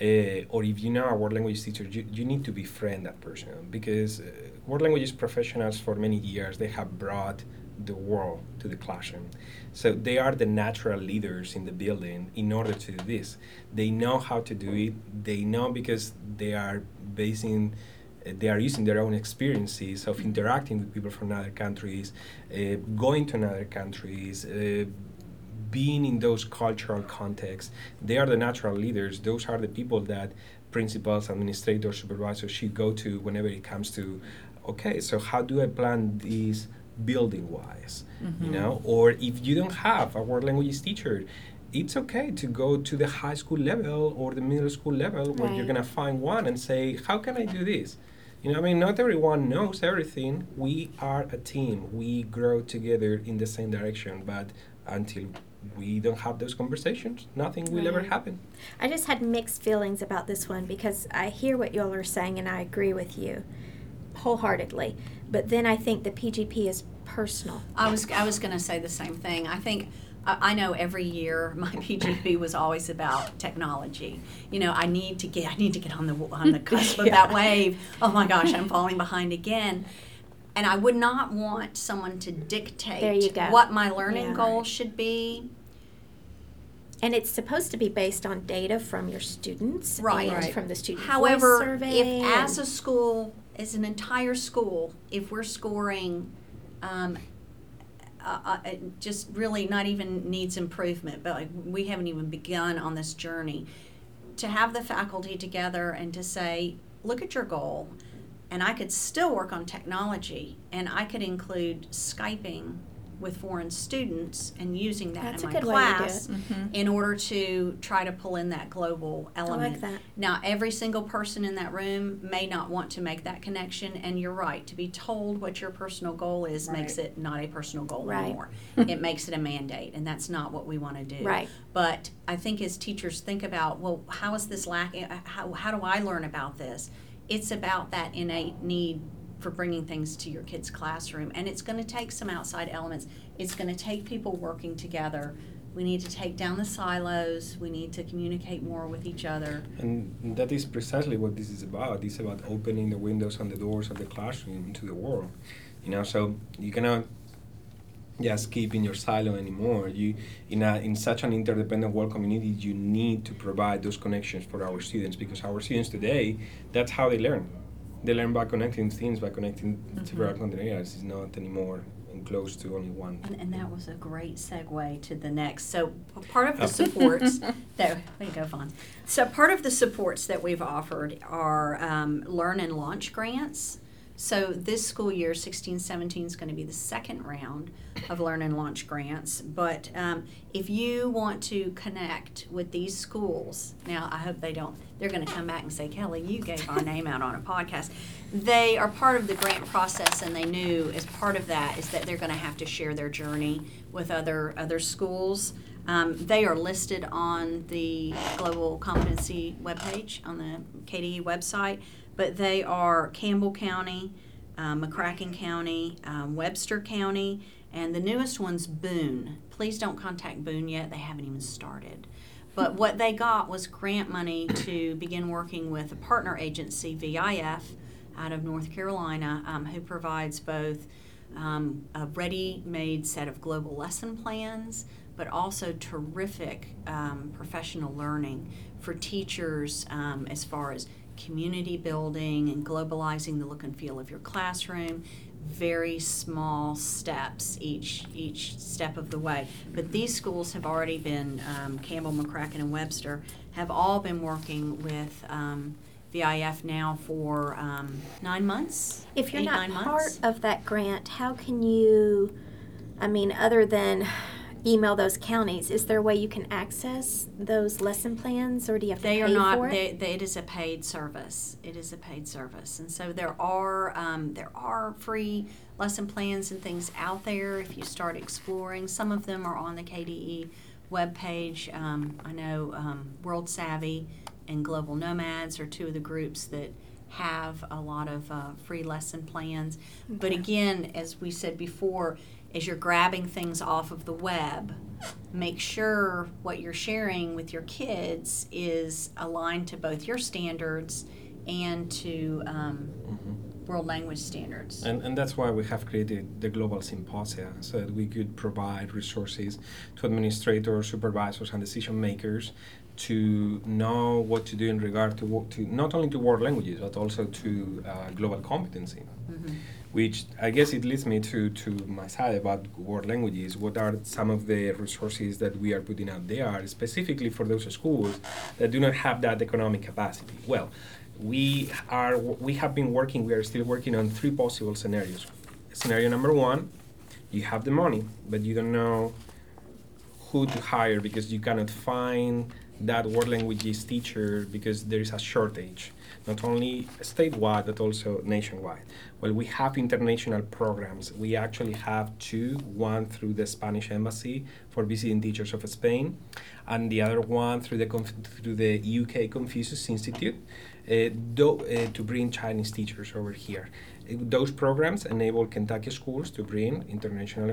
or if you know a world language teacher, you need to befriend that person because world languages professionals for many years, they have brought the world to the classroom. So they are the natural leaders in the building in order to do this. They know how to do it. They know because they are basing They are using their own experiences of interacting with people from other countries, going to other countries, being in those cultural contexts. They are the natural leaders. Those are the people that principals, administrators, supervisors should go to whenever it comes to, okay, so how do I plan this building-wise? Mm-hmm. You know, or if you don't have a world languages teacher, it's okay to go to the high school level or the middle school level where you're going to find one and say, how can I do this? You know, I mean, not everyone knows everything. We are a team. We grow together in the same direction, but until we don't have those conversations, nothing will ever happen. I just had mixed feelings about this one because I hear what y'all are saying and I agree with you wholeheartedly. But then I think the PGP is personal. I was going to say the same thing. I think I know every year my PGP was always about technology. You know, I need to get on the cusp of that wave. Oh my gosh, I'm falling behind again. And I would not want someone to dictate what my learning goal should be. And it's supposed to be based on data from your students, and from the student voice survey. However, if as a school, as an entire school, if we're scoring just really not even needs improvement, but like we haven't even begun on this journey, to have the faculty together and to say, look at your goal, and I could still work on technology, and I could include Skyping with foreign students and using that in my class in order to try to pull in that global element. I like that. Now, every single person in that room may not want to make that connection, and you're right. To be told what your personal goal is makes it not a personal goal anymore. It makes it a mandate, and that's not what we want to do. Right. But I think as teachers think about, well, how is this lacking? How do I learn about this? It's about that innate need for bringing things to your kid's classroom. And it's going to take some outside elements. It's going to take people working together. We need to take down the silos. We need to communicate more with each other. And that is precisely what this is about. It's about opening the windows and the doors of the classroom into the world. You know, so you cannot just keep in your silo anymore. You, in such an interdependent world community, you need to provide those connections for our students, because our students today, that's how they learn. They learn by connecting things, by connecting several content areas. It's not anymore close to only one. And that was a great segue to the next. So part of the supports that we go on. So part of the supports that we've offered are learn and launch grants. So this school year, 16-17, is going to be the second round of learn and launch grants. But if you want to connect with these schools, now I hope they don't, they're going to come back and say, Kelly, you gave our name out on a podcast. They are part of the grant process, and they knew as part of that is that they're going to have to share their journey with other schools. They are listed on the Global Competency webpage, on the KDE website. But they are Campbell County, McCracken County, Webster County, and the newest one's Boone. Please don't contact Boone yet. They haven't even started. But what they got was grant money to begin working with a partner agency, VIF, out of North Carolina, who provides both a ready-made set of global lesson plans, but also terrific professional learning for teachers as far as community building and globalizing the look and feel of your classroom. Very small steps each step of the way. But these schools have already been, Campbell, McCracken, and Webster, have all been working with VIF now for 9 months. If you're not part of that grant, how can you, I mean, other than email those counties, is there a way you can access those lesson plans, or do you have to pay for it? It is a paid service. It is a paid service. And so there are free lesson plans and things out there if you start exploring. Some of them are on the KDE webpage. I know World Savvy and Global Nomads are two of the groups that have a lot of free lesson plans. Okay. But again, as we said before, as you're grabbing things off of the web, make sure what you're sharing with your kids is aligned to both your standards and to world language standards. And that's why we have created the Global Symposia, so that we could provide resources to administrators, supervisors, and decision makers to know what to do in regard to not only to world languages, but also to global competency, mm-hmm. which I guess it leads me to my side about world languages. What are some of the resources that we are putting out there, specifically for those schools that do not have that economic capacity? Well, we are still working on three possible scenarios. Scenario number one, you have the money, but you don't know who to hire because you cannot find that world languages teacher because there is a shortage, not only statewide, but also nationwide. Well, we have international programs. We actually have two, one through the Spanish Embassy for visiting teachers of Spain, and the other one through the UK Confucius Institute to bring Chinese teachers over here. Those programs enable Kentucky schools to bring international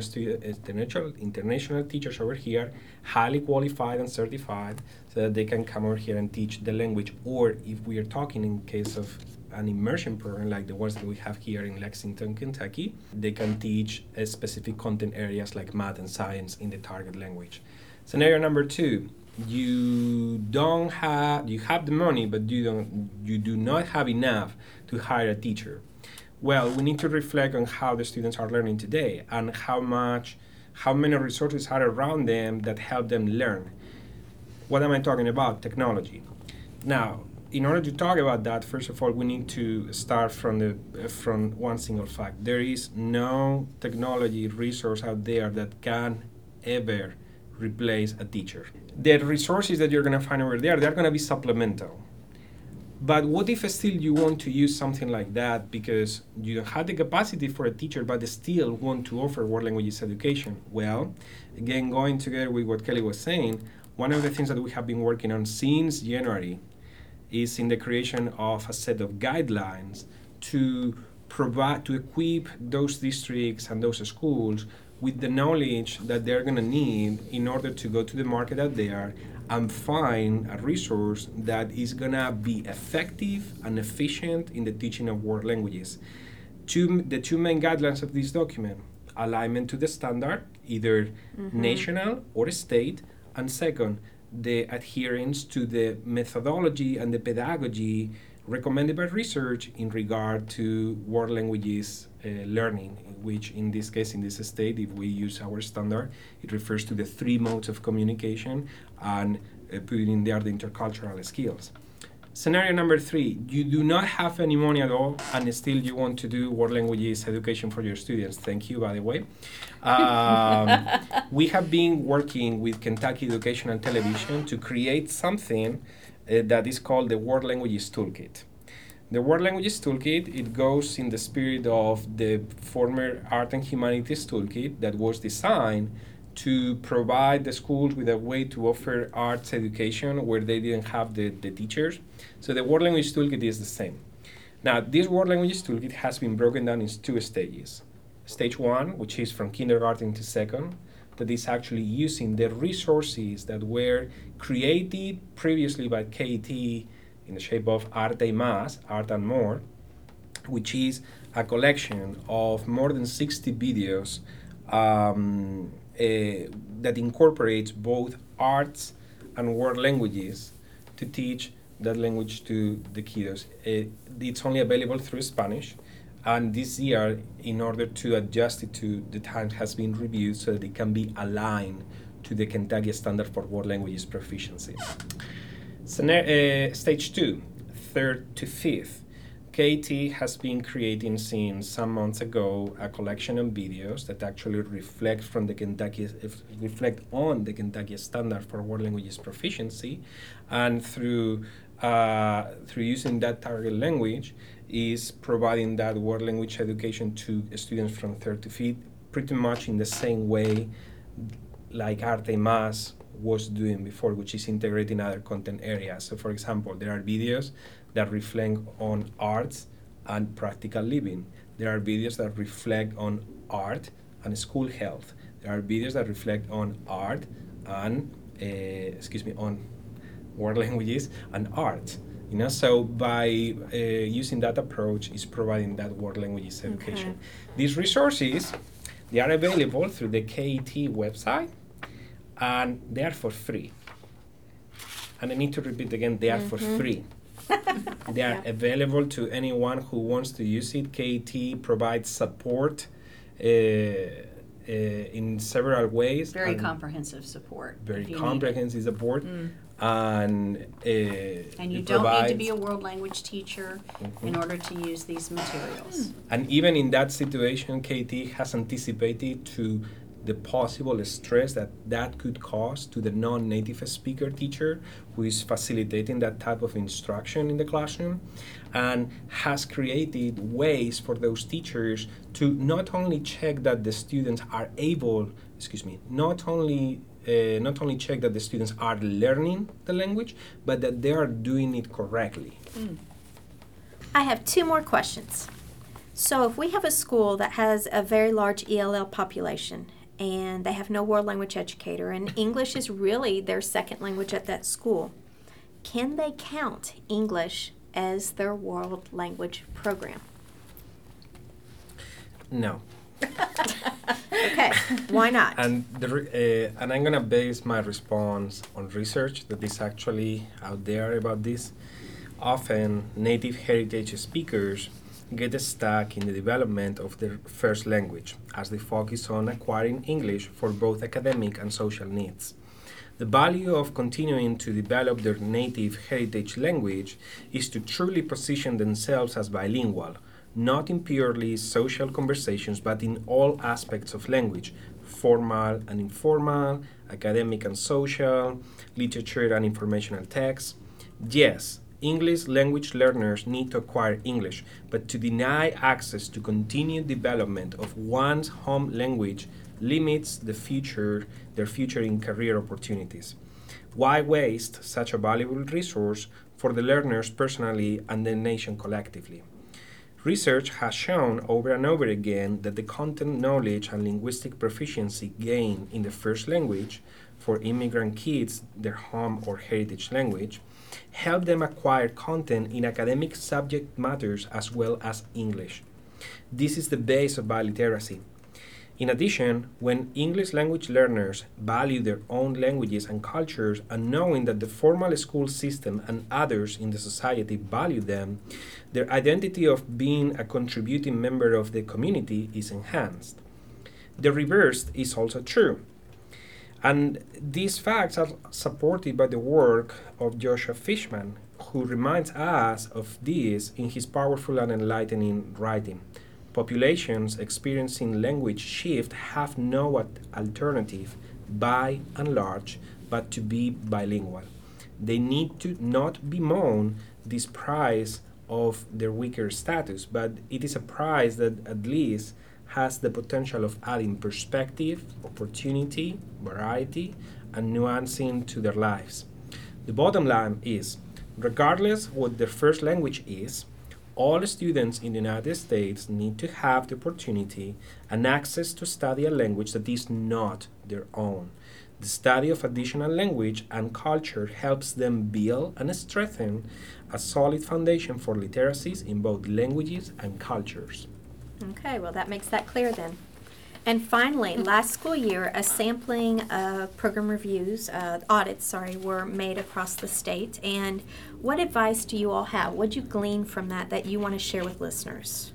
teachers over here, highly qualified and certified, so that they can come over here and teach the language. Or if we are talking in case of an immersion program like the ones that we have here in Lexington, Kentucky, they can teach specific content areas like math and science in the target language. Scenario number two. You have the money, but you do not have enough to hire a teacher. Well, we need to reflect on how the students are learning today and how many resources are around them that help them learn. What am I talking about? Technology. Now, in order to talk about that, first of all, we need to start from one single fact. There is no technology resource out there that can ever replace a teacher. The resources that you're going to find over there, they're going to be supplemental. But what if still you want to use something like that because you don't have the capacity for a teacher, but still want to offer world languages education? Well, again, going together with what Kelly was saying, one of the things that we have been working on since January is in the creation of a set of guidelines to equip those districts and those schools with the knowledge that they're going to need in order to go to the market out there and find a resource that is going to be effective and efficient in the teaching of world languages. The two main guidelines of this document, alignment to the standard, either mm-hmm. national or state, and second, the adherence to the methodology and the pedagogy recommended by research in regard to world languages learning, which in this case, in this state, if we use our standard, it refers to the three modes of communication and putting in there the intercultural skills. Scenario number three, you do not have any money at all, and still you want to do world languages education for your students. Thank you, by the way. We have been working with Kentucky Educational Television to create something that is called the World Languages Toolkit. The World Languages Toolkit, it goes in the spirit of the former Art and Humanities Toolkit that was designed to provide the schools with a way to offer arts education where they didn't have the teachers. So the World Languages Toolkit is the same. Now, this World Languages Toolkit has been broken down into two stages. Stage one, which is from kindergarten to second, that is actually using the resources that were created previously by KT in the shape of Arte Más, Art and More, which is a collection of more than 60 videos that incorporates both arts and world languages to teach that language to the kiddos. It's only available through Spanish. And this year, in order to adjust it to the times, has been reviewed so that it can be aligned to the Kentucky Standard for World Languages Proficiency. Stage 2, 3rd to 5th. KT has been creating since some months ago a collection of videos that actually reflect on the Kentucky Standard for World Languages Proficiency, and through using that target language, is providing that world language education to students from 3rd to 5th pretty much in the same way like Arte Más was doing before, which is integrating other content areas. So for example, there are videos that reflect on arts and practical living. There are videos that reflect on art and school health. There are videos that reflect on art and, on world languages and art. You know, so by using that approach, is providing that world languages education. Okay. These resources, they are available through the KET website, and they are for free. And I need to repeat again, they are for free. They are available to anyone who wants to use it. KT provides support in several ways. Very comprehensive support. Very comprehensive support. And you don't need to be a world language teacher in order to use these materials. And even in that situation, KT has anticipated to the possible stress that that could cause to the non-native speaker teacher who is facilitating that type of instruction in the classroom, and has created ways for those teachers to not only check that the students are able, not only check that the students are learning the language, but that they are doing it correctly. I have two more questions. So if we have a school that has a very large ELL population, and they have no world language educator, and English is really their second language at that school, can they count English as their world language program? No. Okay, why not? And I'm going to base my response on research that is actually out there about this. Often, native heritage speakers get stuck in the development of their first language as they focus on acquiring English for both academic and social needs. The value of continuing to develop their native heritage language is to truly position themselves as bilingual, not in purely social conversations, but in all aspects of language, formal and informal, academic and social, literature and informational texts. Yes, English language learners need to acquire English, but to deny access to continued development of one's home language limits their future in career opportunities. Why waste such a valuable resource for the learners personally and the nation collectively? Research has shown over and over again that the content knowledge and linguistic proficiency gained in the first language for immigrant kids, their home or heritage language, help them acquire content in academic subject matters as well as English. This is the base of biliteracy. In addition, when English language learners value their own languages and cultures, and knowing that the formal school system and others in the society value them, their identity of being a contributing member of the community is enhanced. The reverse is also true. And these facts are supported by the work of Joshua Fishman, who reminds us of this in his powerful and enlightening writing. Populations experiencing language shift have no alternative, by and large, but to be bilingual. They need to not bemoan this price of their weaker status, but it is a price that at least has the potential of adding perspective, opportunity, variety, and nuancing to their lives. The bottom line is, regardless what their first language is, all students in the United States need to have the opportunity and access to study a language that is not their own. The study of additional language and culture helps them build and strengthen a solid foundation for literacies in both languages and cultures. Okay, well, that makes that clear then. And finally, last school year, a sampling of program reviews, audits, were made across the state. And what advice do you all have? What did you glean from that you want to share with listeners?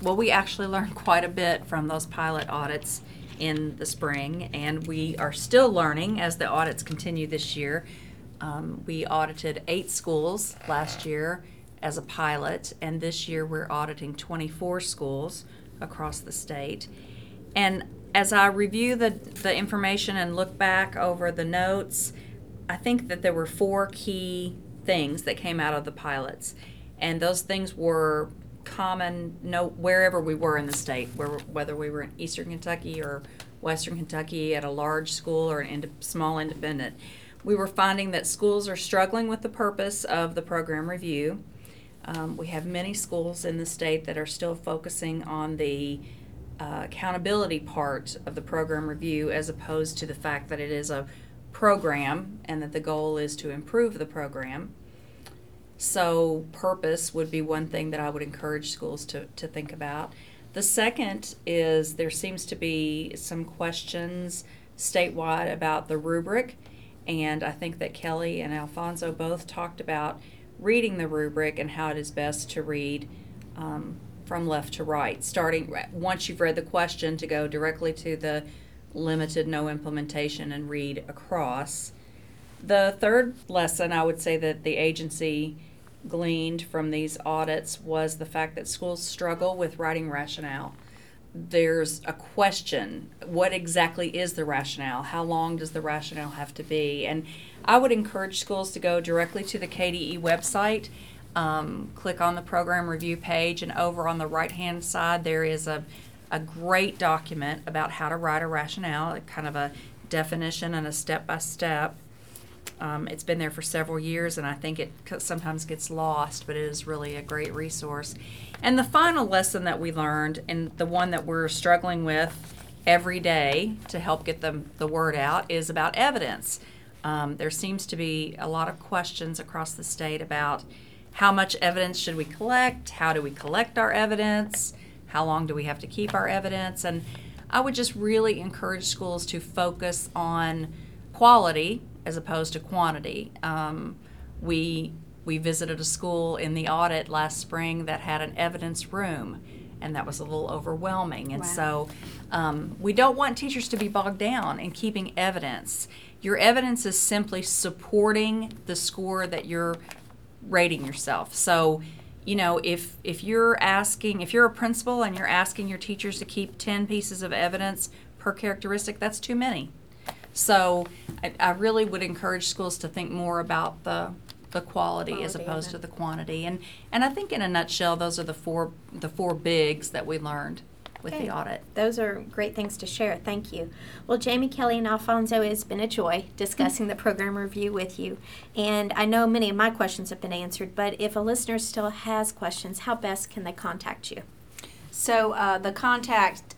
Well, we actually learned quite a bit from those pilot audits in the spring, and we are still learning as the audits continue this year. We audited 8 schools last year as a pilot, and this year we're auditing 24 schools across the state. And as I review the information and look back over the notes, I think that there were 4 key things that came out of the pilots. And those things were common wherever we were in the state, whether we were in Eastern Kentucky or Western Kentucky, at a large school or a small independent. We were finding that schools are struggling with the purpose of the program review. We have many schools in the state that are still focusing on the accountability part of the program review as opposed to the fact that it is a program and that the goal is to improve the program. So purpose would be one thing that I would encourage schools to think about. The second is there seems to be some questions statewide about the rubric And I think that Kelly and Alfonso both talked about reading the rubric and how it is best to read from left to right, starting once you've read the question to go directly to the limited no implementation and read across. The third lesson I would say that the agency gleaned from these audits was the fact that schools struggle with writing rationale. There's a question, what exactly is the rationale? How long does the rationale have to be? And I would encourage schools to go directly to the KDE website, click on the program review page, and over on the right-hand side there is a great document about how to write a rationale, kind of a definition and a step-by-step. It's been there for several years, and I think it sometimes gets lost, but it is really a great resource. And the final lesson that we learned, and the one that we're struggling with every day to help get the word out, is about evidence. There seems to be a lot of questions across the state about how much evidence should we collect, how do we collect our evidence, how long do we have to keep our evidence, and I would just really encourage schools to focus on quality as opposed to quantity. We visited a school in the audit last spring that had an evidence room, and that was a little overwhelming. And so we don't want teachers to be bogged down in keeping evidence. Your evidence is simply supporting the score that you're rating yourself. So, you know, if you're a principal and you're asking your teachers to keep 10 pieces of evidence per characteristic, that's too many. So I really would encourage schools to think more about the quality as opposed to the quantity. And I think in a nutshell, those are the four bigs that we learned with the audit. Those are great things to share. Thank you. Well, Jamie, Kelly, and Alfonso, it's been a joy discussing the program review with you. And I know many of my questions have been answered, but if a listener still has questions, how best can they contact you? So the contact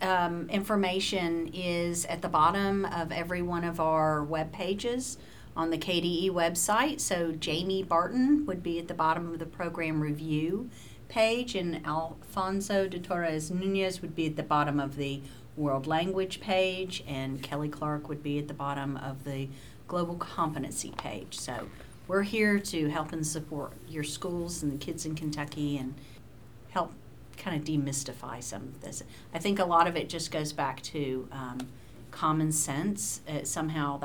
information is at the bottom of every one of our web pages on the KDE website. So Jamie Barton would be at the bottom of the program review page, and Alfonso de Torres Nunez would be at the bottom of the world language page, and Kelly Clark would be at the bottom of the global competency page. So we're here to help and support your schools and the kids in Kentucky and help kind of demystify some of this. I think a lot of it just goes back to common sense. Somehow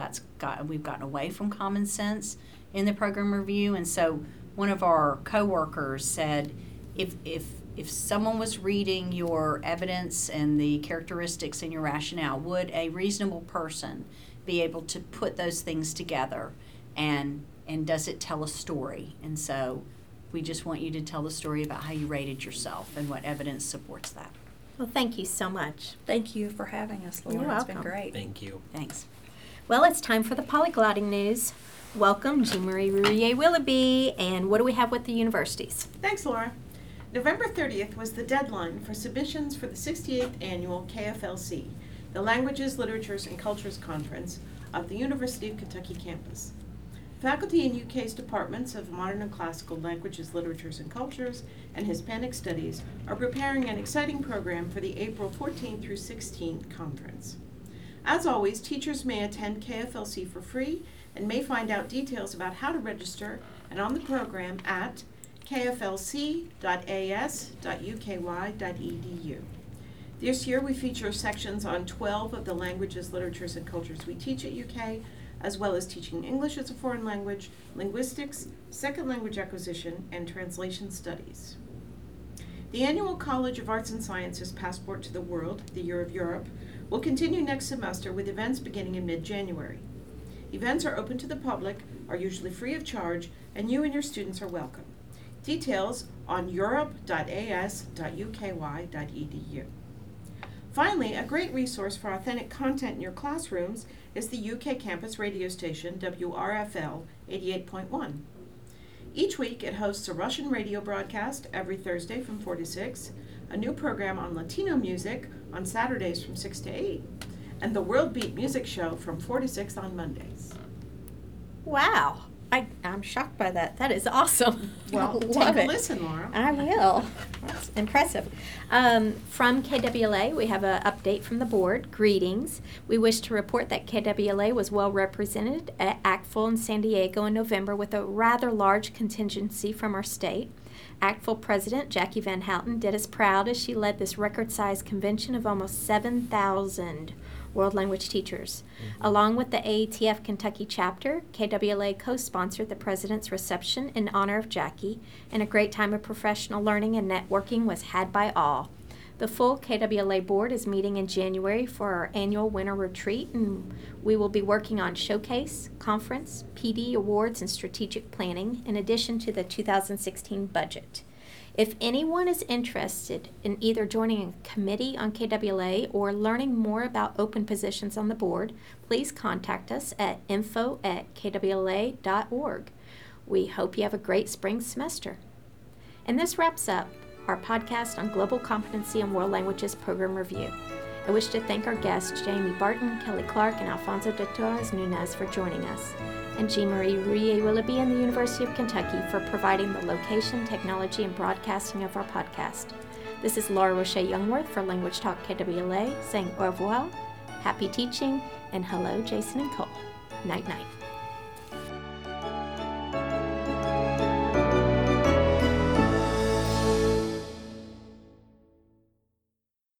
we've gotten away from common sense in the program review. And so one of our coworkers said, if someone was reading your evidence and the characteristics and your rationale, would a reasonable person be able to put those things together? And does it tell a story? And so we just want you to tell the story about how you rated yourself and what evidence supports that. Well, thank you so much. Thank you for having us, Laura. You're welcome. It's been great. Thank you. Thanks. Well, it's time for the polyglotting news. Welcome, Jean-Marie Rurier Willoughby. And what do we have with the universities? Thanks, Laura. November 30th was the deadline for submissions for the 68th annual KFLC, the Languages, Literatures, and Cultures Conference of the University of Kentucky campus. Faculty in UK's departments of Modern and Classical Languages, Literatures, and Cultures, and Hispanic Studies are preparing an exciting program for the April 14th through 16th conference. As always, teachers may attend KFLC for free and may find out details about how to register and on the program at kflc.as.uky.edu. This year we feature sections on 12 of the languages, litteratures, and cultures we teach at UK, as well as teaching English as a foreign language, linguistics, second language acquisition, and translation studies. The annual College of Arts and Sciences Passport to the World, the Year of Europe, will continue next semester with events beginning in mid-January. Events are open to the public, are usually free of charge, and you and your students are welcome. Details on europe.as.uky.edu. Finally, a great resource for authentic content in your classrooms is the UK campus radio station WRFL 88.1. Each week it hosts a Russian radio broadcast every Thursday from 4 to 6, a new program on Latino music on Saturdays from 6 to 8, and the World Beat Music Show from 4 to 6 on Mondays. Wow. I'm shocked by that. That is awesome. Well, take a listen, Laura. I will. Impressive. From KWLA, we have an update from the board. Greetings. We wish to report that KWLA was well represented at ACTFL in San Diego in November with a rather large contingency from our state. ACTFL President Jackie Van Houten did us proud as she led this record-sized convention of almost 7,000 world language teachers. Mm-hmm. Along with the AATF Kentucky chapter, KWLA co-sponsored the president's reception in honor of Jackie, and a great time of professional learning and networking was had by all. The full KWLA board is meeting in January for our annual winter retreat, and we will be working on showcase, conference, PD awards, and strategic planning, in addition to the 2016 budget. If anyone is interested in either joining a committee on KWLA or learning more about open positions on the board, please contact us at info@kwla.org. We hope you have a great spring semester. And this wraps up our podcast on Global Competency and World Languages Program Review. I wish to thank our guests, Jamie Barton, Kelly Clark, and Alfonso de Torres Nunez for joining us, and Jean-Marie Rurier Willoughby and the University of Kentucky for providing the location, technology, and broadcasting of our podcast. This is Laura Roche Youngworth for Language Talk KWLA, saying au revoir, happy teaching, and hello, Jason and Cole. Night-night.